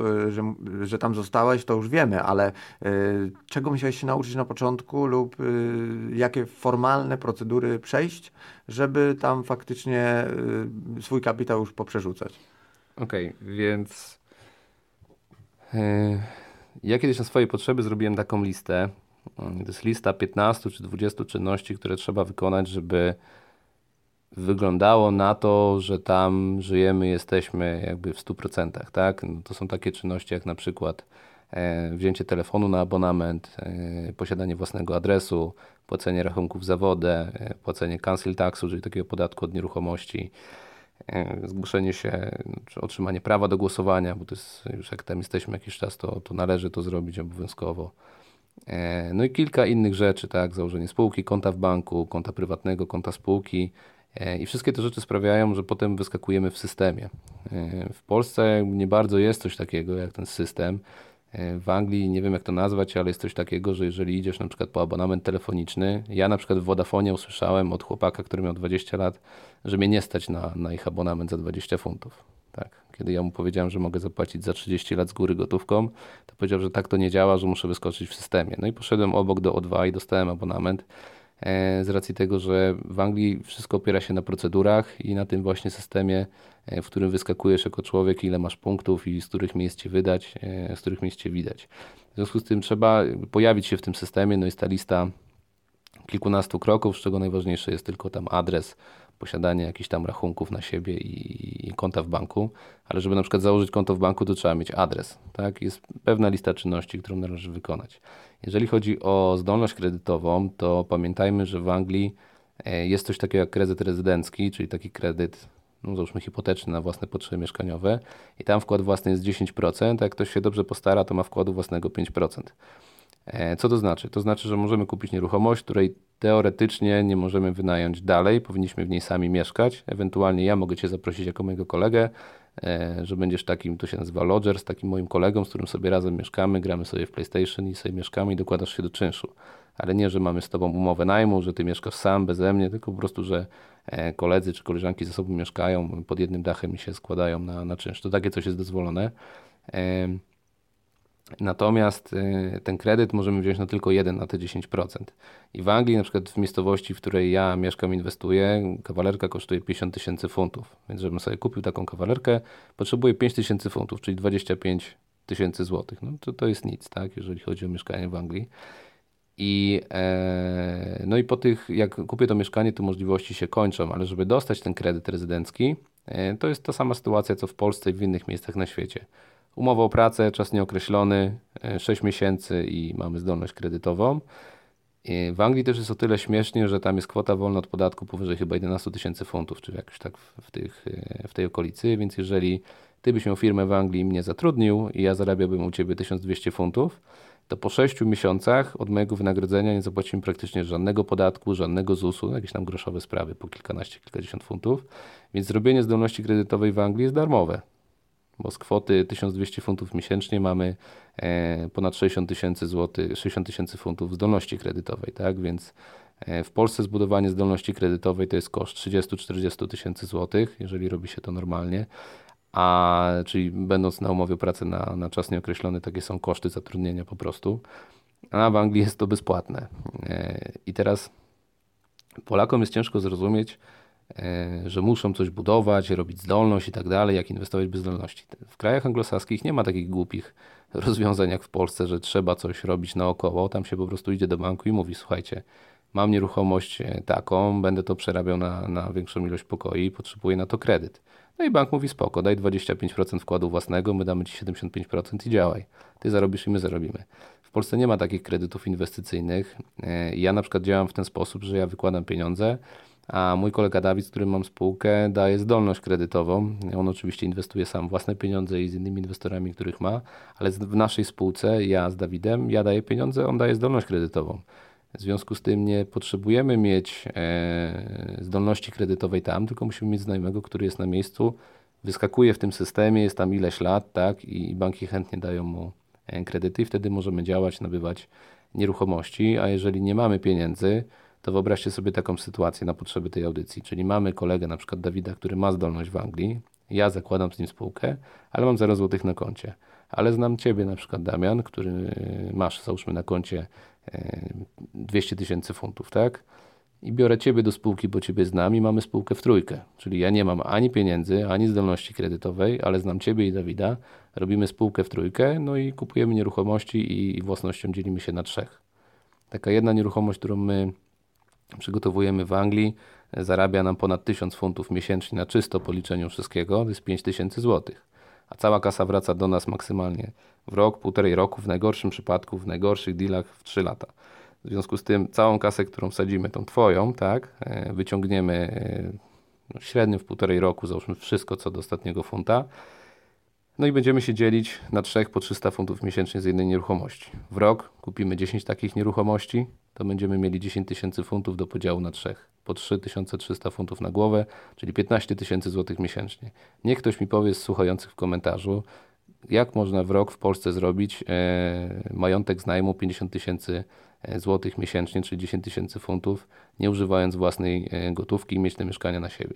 że tam zostałeś, to już wiemy, ale czego musiałeś się nauczyć na początku lub jakie formalne procedury przejść, żeby tam faktycznie swój kapitał już poprzerzucać? Okej, więc ja kiedyś na swoje potrzeby zrobiłem taką listę To jest lista 15 czy 20 czynności, które trzeba wykonać, żeby wyglądało na to, że tam żyjemy, jesteśmy jakby w 100%. Tak? No to są takie czynności jak na przykład wzięcie telefonu na abonament, posiadanie własnego adresu, płacenie rachunków za wodę, płacenie cancel taxu, czyli takiego podatku od nieruchomości, zgłoszenie się, czy otrzymanie prawa do głosowania, bo to jest już jak tam jesteśmy jakiś czas, to należy to zrobić obowiązkowo. No i kilka innych rzeczy, tak, założenie spółki, konta w banku, konta prywatnego, konta spółki i wszystkie te rzeczy sprawiają, że potem wyskakujemy w systemie. W Polsce nie bardzo jest coś takiego jak ten system. W Anglii, nie wiem jak to nazwać, ale jest coś takiego, że jeżeli idziesz na przykład po abonament telefoniczny, ja na przykład w Vodafonie usłyszałem od chłopaka, który miał 20 lat, że mnie nie stać na ich abonament za 20 funtów. Tak. Kiedy ja mu powiedziałem, że mogę zapłacić za 30 lat z góry gotówką, to powiedział, że tak to nie działa, że muszę wyskoczyć w systemie. No i poszedłem obok do O2 i dostałem abonament z racji tego, że w Anglii wszystko opiera się na procedurach i na tym właśnie systemie, w którym wyskakujesz jako człowiek, ile masz punktów i z których miejsc cię wydać, z których miejsc cię widać. W związku z tym trzeba pojawić się w tym systemie, no jest ta lista kilkunastu kroków, z czego najważniejszy jest tylko tam adres, posiadanie jakichś tam rachunków na siebie i konta w banku, ale żeby na przykład założyć konto w banku, to trzeba mieć adres. Tak? Jest pewna lista czynności, którą należy wykonać. Jeżeli chodzi o zdolność kredytową, to pamiętajmy, że w Anglii jest coś takiego jak kredyt rezydencki, czyli taki kredyt, no załóżmy hipoteczny na własne potrzeby mieszkaniowe i tam wkład własny jest 10%, a jak ktoś się dobrze postara, to ma wkładu własnego 5%. Co to znaczy? To znaczy, że możemy kupić nieruchomość, której teoretycznie nie możemy wynająć dalej, powinniśmy w niej sami mieszkać. Ewentualnie ja mogę Cię zaprosić jako mojego kolegę, że będziesz takim, to się nazywa lodger, z takim moim kolegą, z którym sobie razem mieszkamy, gramy sobie w PlayStation i sobie mieszkamy i dokładasz się do czynszu. Ale nie, że mamy z Tobą umowę najmu, że Ty mieszkasz sam, beze mnie, tylko po prostu, że koledzy czy koleżanki ze sobą mieszkają, pod jednym dachem i się składają na czynsz. To takie coś jest dozwolone. Natomiast ten kredyt możemy wziąć na tylko jeden, na te 10%. I w Anglii, na przykład w miejscowości, w której ja mieszkam, inwestuję, kawalerka kosztuje 50 tysięcy funtów. Więc żebym sobie kupił taką kawalerkę, potrzebuję 5 tysięcy funtów, czyli 25 tysięcy złotych. No to jest nic, tak, jeżeli chodzi o mieszkanie w Anglii. No i po tych, jak kupię to mieszkanie, to możliwości się kończą, ale żeby dostać ten kredyt rezydencki, to jest ta sama sytuacja, co w Polsce i w innych miejscach na świecie. Umowa o pracę, czas nieokreślony, 6 miesięcy i mamy zdolność kredytową. W Anglii też jest o tyle śmiesznie, że tam jest kwota wolna od podatku powyżej chyba 11 tysięcy funtów, czy jakoś tak w tej okolicy, więc jeżeli Ty byś miał firmę w Anglii i mnie zatrudnił i ja zarabiałbym u Ciebie 1200 funtów, to po 6 miesiącach od mojego wynagrodzenia nie zapłacimy praktycznie żadnego podatku, żadnego ZUS-u, jakieś tam groszowe sprawy po kilkanaście, kilkadziesiąt funtów, więc zrobienie zdolności kredytowej w Anglii jest darmowe. Bo z kwoty 1200 funtów miesięcznie mamy ponad 60 tysięcy funtów zdolności kredytowej, tak? Więc w Polsce zbudowanie zdolności kredytowej to jest koszt 30-40 tysięcy złotych, jeżeli robi się to normalnie, czyli będąc na umowie o pracę na czas nieokreślony, takie są koszty zatrudnienia po prostu, a w Anglii jest to bezpłatne. I teraz Polakom jest ciężko zrozumieć, że muszą coś budować, robić zdolność i tak dalej, jak inwestować bez zdolności. W krajach anglosaskich nie ma takich głupich rozwiązań jak w Polsce, że trzeba coś robić naokoło, tam się po prostu idzie do banku i mówi, słuchajcie, mam nieruchomość taką, będę to przerabiał na większą ilość pokoi, potrzebuję na to kredyt. No i bank mówi, spoko, daj 25% wkładu własnego, my damy Ci 75% i działaj. Ty zarobisz i my zarobimy. W Polsce nie ma takich kredytów inwestycyjnych. Ja na przykład działam w ten sposób, że ja wykładam pieniądze, a mój kolega Dawid, z którym mam spółkę, daje zdolność kredytową. On oczywiście inwestuje sam własne pieniądze i z innymi inwestorami, których ma, ale w naszej spółce, ja z Dawidem, ja daję pieniądze, on daje zdolność kredytową. W związku z tym nie potrzebujemy mieć zdolności kredytowej tam, tylko musimy mieć znajomego, który jest na miejscu, wyskakuje w tym systemie, jest tam ileś lat, tak, i banki chętnie dają mu kredyty i wtedy możemy działać, nabywać nieruchomości, a jeżeli nie mamy pieniędzy, to wyobraźcie sobie taką sytuację na potrzeby tej audycji, czyli mamy kolegę, na przykład Dawida, który ma zdolność w Anglii, ja zakładam z nim spółkę, ale mam 0 zł na koncie, ale znam Ciebie na przykład, Damian, który masz, załóżmy na koncie 200 tysięcy funtów, tak? I biorę Ciebie do spółki, bo Ciebie znam i mamy spółkę w trójkę, czyli ja nie mam ani pieniędzy, ani zdolności kredytowej, ale znam Ciebie i Dawida, robimy spółkę w trójkę, no i kupujemy nieruchomości i własnością dzielimy się na trzech. Taka jedna nieruchomość, którą my przygotowujemy w Anglii, zarabia nam ponad 1000 funtów miesięcznie na czysto po liczeniu wszystkiego, to jest 5000 zł. A cała kasa wraca do nas maksymalnie w rok, półtorej roku, w najgorszym przypadku, w najgorszych dealach w 3 lata. W związku z tym całą kasę, którą wsadzimy, tą twoją, tak, wyciągniemy średnio w półtorej roku, załóżmy wszystko co do ostatniego funta. No i będziemy się dzielić na 3 po 300 funtów miesięcznie z jednej nieruchomości. W rok kupimy 10 takich nieruchomości, to będziemy mieli 10 tysięcy funtów do podziału na 3. Po 3300 funtów na głowę, czyli 15 tysięcy złotych miesięcznie. Niech ktoś mi powie z słuchających w komentarzu, jak można w rok w Polsce zrobić majątek z najmu 50 tysięcy złotych miesięcznie, czyli 10 tysięcy funtów, nie używając własnej gotówki i mieć te mieszkania na siebie.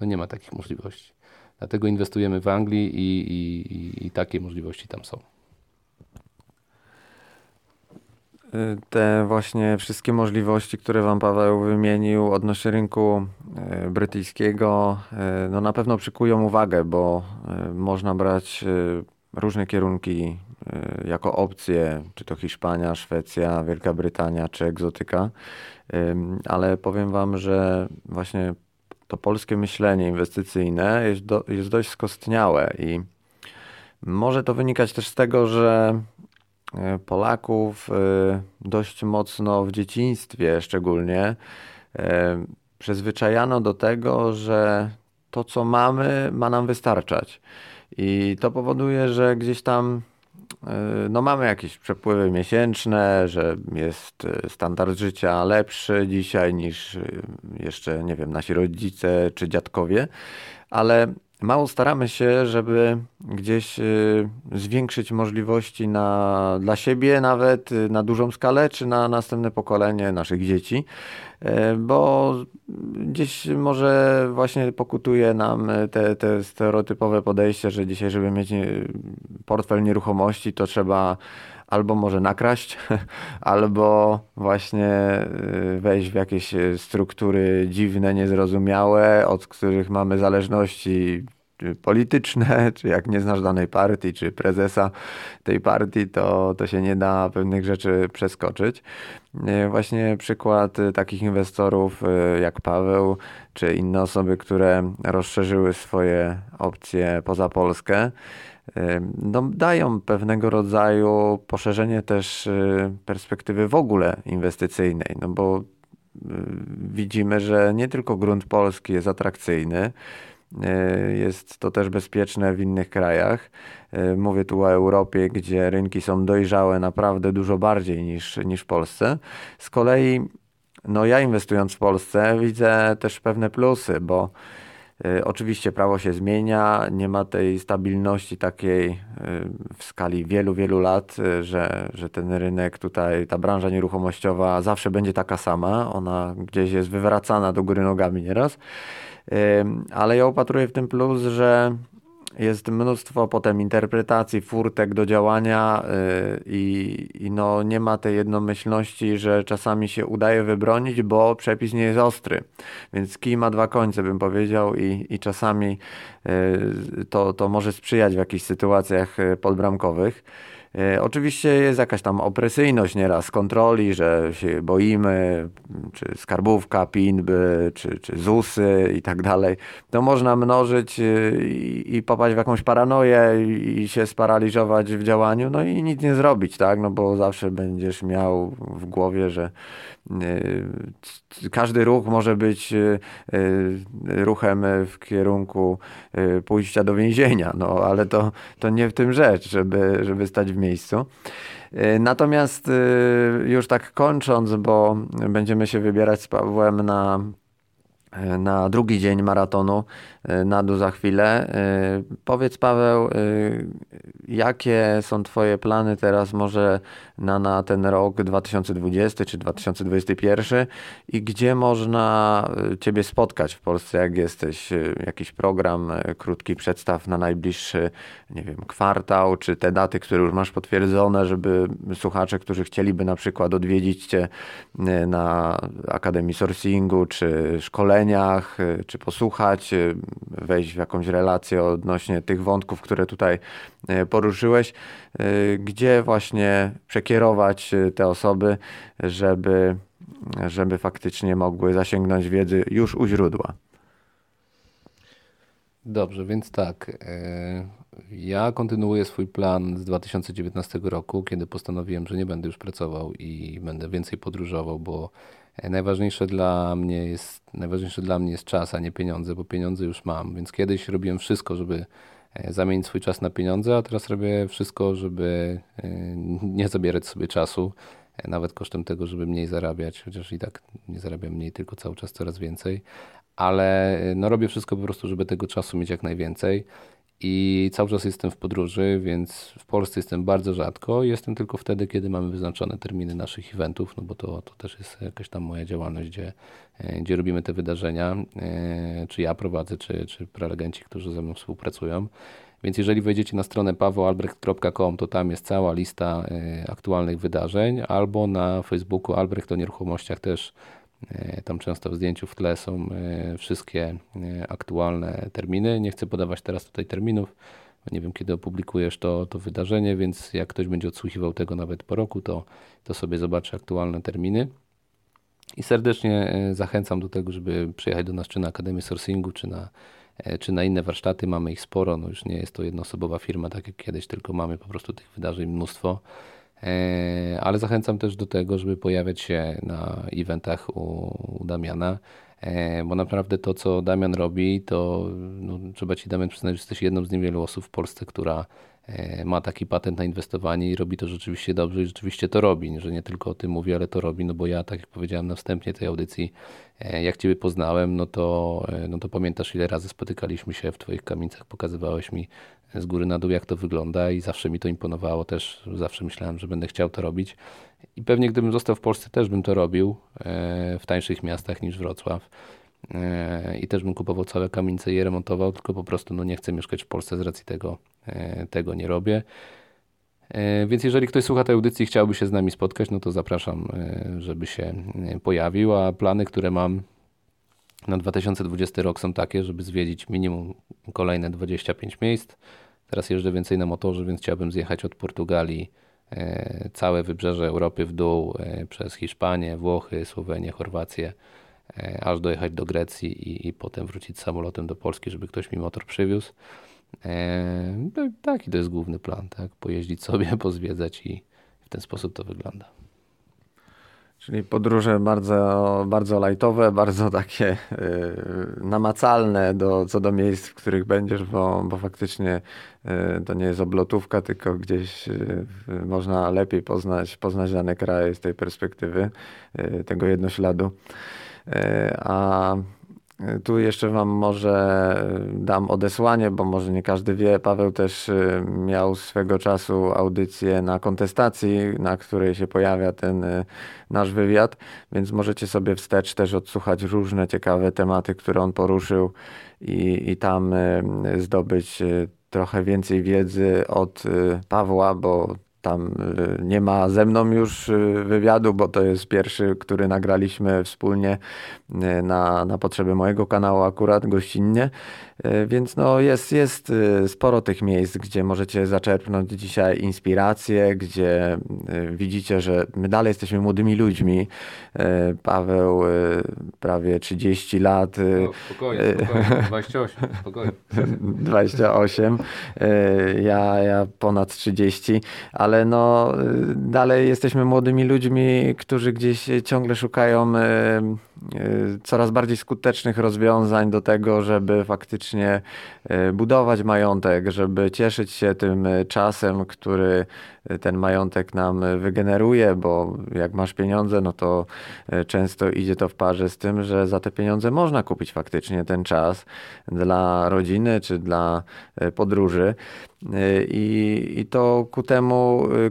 No nie ma takich możliwości. Dlatego inwestujemy w Anglii i takie możliwości tam są. Te właśnie wszystkie możliwości, które Wam Paweł wymienił odnośnie rynku brytyjskiego, no na pewno przykują uwagę, bo można brać różne kierunki jako opcje, czy to Hiszpania, Szwecja, Wielka Brytania, czy egzotyka, ale powiem Wam, że właśnie to polskie myślenie inwestycyjne jest dość skostniałe i może to wynikać też z tego, że Polaków dość mocno w dzieciństwie szczególnie przyzwyczajano do tego, że to co mamy ma nam wystarczać i to powoduje, że gdzieś tam no mamy jakieś przepływy miesięczne, że jest standard życia lepszy dzisiaj niż jeszcze, nie wiem, nasi rodzice czy dziadkowie, ale mało staramy się, żeby gdzieś zwiększyć możliwości dla siebie nawet na dużą skalę, czy na następne pokolenie naszych dzieci, bo gdzieś może właśnie pokutuje nam te stereotypowe podejście, że dzisiaj, żeby mieć portfel nieruchomości, to trzeba albo może nakraść, albo właśnie wejść w jakieś struktury dziwne, niezrozumiałe, od których mamy zależności polityczne, czy jak nie znasz danej partii, czy prezesa tej partii, to się nie da pewnych rzeczy przeskoczyć. Właśnie przykład takich inwestorów jak Paweł, czy inne osoby, które rozszerzyły swoje opcje poza Polskę, no, dają pewnego rodzaju poszerzenie też perspektywy w ogóle inwestycyjnej, no bo widzimy, że nie tylko grunt polski jest atrakcyjny, jest to też bezpieczne w innych krajach. Mówię tu o Europie, gdzie rynki są dojrzałe naprawdę dużo bardziej niż w Polsce. Z kolei no ja inwestując w Polsce widzę też pewne plusy, bo oczywiście prawo się zmienia, nie ma tej stabilności takiej w skali wielu, wielu lat, że ten rynek tutaj, ta branża nieruchomościowa zawsze będzie taka sama, ona gdzieś jest wywracana do góry nogami nieraz, ale ja upatruję w tym plus, że jest mnóstwo potem interpretacji, furtek do działania i no nie ma tej jednomyślności, że czasami się udaje wybronić, bo przepis nie jest ostry. Więc kij ma dwa końce, bym powiedział, i czasami to może sprzyjać w jakichś sytuacjach podbramkowych. Oczywiście jest jakaś tam opresyjność nieraz kontroli, że się boimy, czy skarbówka, PIN-by, czy ZUS-y i tak dalej. To można mnożyć i popaść w jakąś paranoję i się sparaliżować w działaniu, no i nic nie zrobić, tak? No bo zawsze będziesz miał w głowie, że każdy ruch może być ruchem w kierunku pójścia do więzienia, no ale to nie w tym rzecz, żeby stać w miejscu. Natomiast już tak kończąc, bo będziemy się wybierać z Pawłem na drugi dzień maratonu na dół za chwilę. Powiedz Paweł, jakie są Twoje plany teraz może na ten rok 2020 czy 2021 i gdzie można Ciebie spotkać w Polsce, jak jesteś? Jakiś program krótki przedstaw na najbliższy, nie wiem, kwartał, czy te daty, które już masz potwierdzone, żeby słuchacze, którzy chcieliby na przykład odwiedzić Cię na Akademii Sourcingu, czy szkole szkoleniach, czy posłuchać, wejść w jakąś relację odnośnie tych wątków, które tutaj poruszyłeś, gdzie właśnie przekierować te osoby, żeby faktycznie mogły zasięgnąć wiedzy już u źródła. Dobrze, więc tak. Ja kontynuuję swój plan z 2019 roku, kiedy postanowiłem, że nie będę już pracował i będę więcej podróżował, bo najważniejsze dla mnie jest czas, a nie pieniądze, bo pieniądze już mam. Więc kiedyś robiłem wszystko, żeby zamienić swój czas na pieniądze, a teraz robię wszystko, żeby nie zabierać sobie czasu, nawet kosztem tego, żeby mniej zarabiać, chociaż i tak nie zarabiam mniej, tylko cały czas coraz więcej. Ale no robię wszystko po prostu, żeby tego czasu mieć jak najwięcej i cały czas jestem w podróży, więc w Polsce jestem bardzo rzadko. Jestem tylko wtedy, kiedy mamy wyznaczone terminy naszych eventów, no bo to też jest jakaś tam moja działalność, gdzie robimy te wydarzenia, czy ja prowadzę, czy prelegenci, którzy ze mną współpracują. Więc jeżeli wejdziecie na stronę pawełalbrecht.com, to tam jest cała lista aktualnych wydarzeń, albo na Facebooku Albrecht o Nieruchomościach też. Tam często w zdjęciu w tle są wszystkie aktualne terminy. Nie chcę podawać teraz tutaj terminów. Nie wiem, kiedy opublikujesz to wydarzenie, więc jak ktoś będzie odsłuchiwał tego nawet po roku, to sobie zobaczy aktualne terminy. I serdecznie zachęcam do tego, żeby przyjechać do nas czy na Akademię Sourcingu, czy na inne warsztaty. Mamy ich sporo. No już nie jest to jednoosobowa firma, tak jak kiedyś, tylko mamy po prostu tych wydarzeń mnóstwo. Ale zachęcam też do tego, żeby pojawiać się na eventach u Damiana, bo naprawdę to, co Damian robi, to no, trzeba ci, Damian, przyznać, że jesteś jedną z niewielu osób w Polsce, która ma taki patent na inwestowanie i robi to rzeczywiście dobrze i rzeczywiście to robi, że nie tylko o tym mówi, ale to robi, no bo ja, tak jak powiedziałem na wstępie tej audycji, jak Ciebie poznałem, no to pamiętasz, ile razy spotykaliśmy się w Twoich kamienicach, pokazywałeś mi z góry na dół, jak to wygląda i zawsze mi to imponowało też, zawsze myślałem, że będę chciał to robić i pewnie gdybym został w Polsce, też bym to robił w tańszych miastach niż Wrocław. I też bym kupował całe kamienice i je remontował, tylko po prostu nie chcę mieszkać w Polsce, z racji tego nie robię. Więc jeżeli ktoś słucha tej audycji i chciałby się z nami spotkać, no to zapraszam, żeby się pojawił, a plany, które mam na 2020 rok są takie, żeby zwiedzić minimum kolejne 25 miejsc. Teraz jeżdżę więcej na motorze, więc chciałbym zjechać od Portugalii całe wybrzeże Europy w dół, przez Hiszpanię, Włochy, Słowenię, Chorwację, aż dojechać do Grecji i potem wrócić samolotem do Polski, żeby ktoś mi motor przywiózł. Taki to jest główny plan, tak? Pojeździć sobie, pozwiedzać i w ten sposób to wygląda. Czyli podróże bardzo, bardzo lajtowe, bardzo takie namacalne co do miejsc, w których będziesz, bo faktycznie to nie jest oblotówka, tylko gdzieś można lepiej poznać dany kraj z tej perspektywy, tego jednośladu. A tu jeszcze wam może dam odesłanie, bo może nie każdy wie. Paweł też miał swego czasu audycję na kontestacji, na której się pojawia ten nasz wywiad, więc możecie sobie wstecz też odsłuchać różne ciekawe tematy, które on poruszył i tam zdobyć trochę więcej wiedzy od Pawła, bo tam nie ma ze mną już wywiadu, bo to jest pierwszy, który nagraliśmy wspólnie na potrzeby mojego kanału akurat gościnnie, więc jest sporo tych miejsc, gdzie możecie zaczerpnąć dzisiaj inspirację, gdzie widzicie, że my dalej jesteśmy młodymi ludźmi. Paweł prawie 30 lat. No, spokojnie, 28. Spokojnie. 28. Ja ponad 30, ale dalej jesteśmy młodymi ludźmi, którzy gdzieś ciągle szukają coraz bardziej skutecznych rozwiązań do tego, żeby faktycznie budować majątek, żeby cieszyć się tym czasem, który ten majątek nam wygeneruje, bo jak masz pieniądze, no to często idzie to w parze z tym, że za te pieniądze można kupić faktycznie ten czas dla rodziny czy dla podróży. I to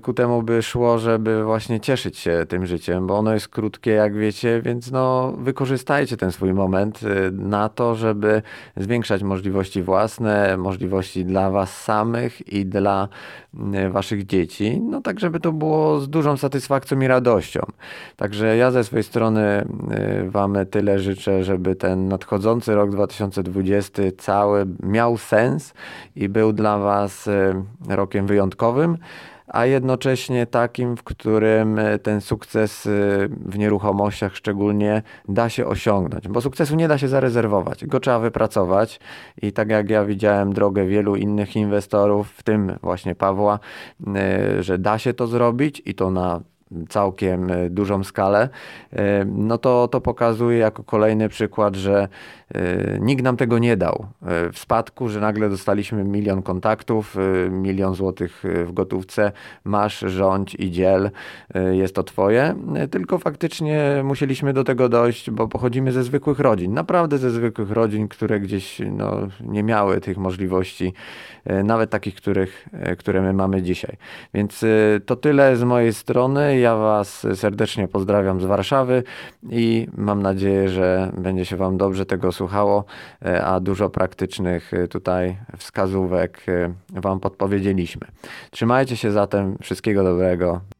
ku temu by szło, żeby właśnie cieszyć się tym życiem, bo ono jest krótkie, jak wiecie, więc wykorzystajcie ten swój moment na to, żeby zwiększać możliwości własne, możliwości dla was samych i dla waszych dzieci, no tak, żeby to było z dużą satysfakcją i radością. Także ja ze swojej strony wam tyle życzę, żeby ten nadchodzący rok 2020 cały miał sens i był dla was rokiem wyjątkowym, a jednocześnie takim, w którym ten sukces w nieruchomościach szczególnie da się osiągnąć. Bo sukcesu nie da się zarezerwować, go trzeba wypracować i tak jak ja widziałem drogę wielu innych inwestorów, w tym właśnie Pawła, że da się to zrobić i to na całkiem dużą skalę, no to pokazuje jako kolejny przykład, że nikt nam tego nie dał w spadku, że nagle dostaliśmy 1 000 000 kontaktów, 1 000 000 złotych w gotówce, masz, rządź i dziel, jest to twoje, tylko faktycznie musieliśmy do tego dojść, bo pochodzimy ze zwykłych rodzin, naprawdę ze zwykłych rodzin, które gdzieś nie miały tych możliwości, nawet takich, które my mamy dzisiaj. Więc to tyle z mojej strony. Ja was serdecznie pozdrawiam z Warszawy i mam nadzieję, że będzie się wam dobrze tego słuchało, a dużo praktycznych tutaj wskazówek wam podpowiedzieliśmy. Trzymajcie się zatem, wszystkiego dobrego.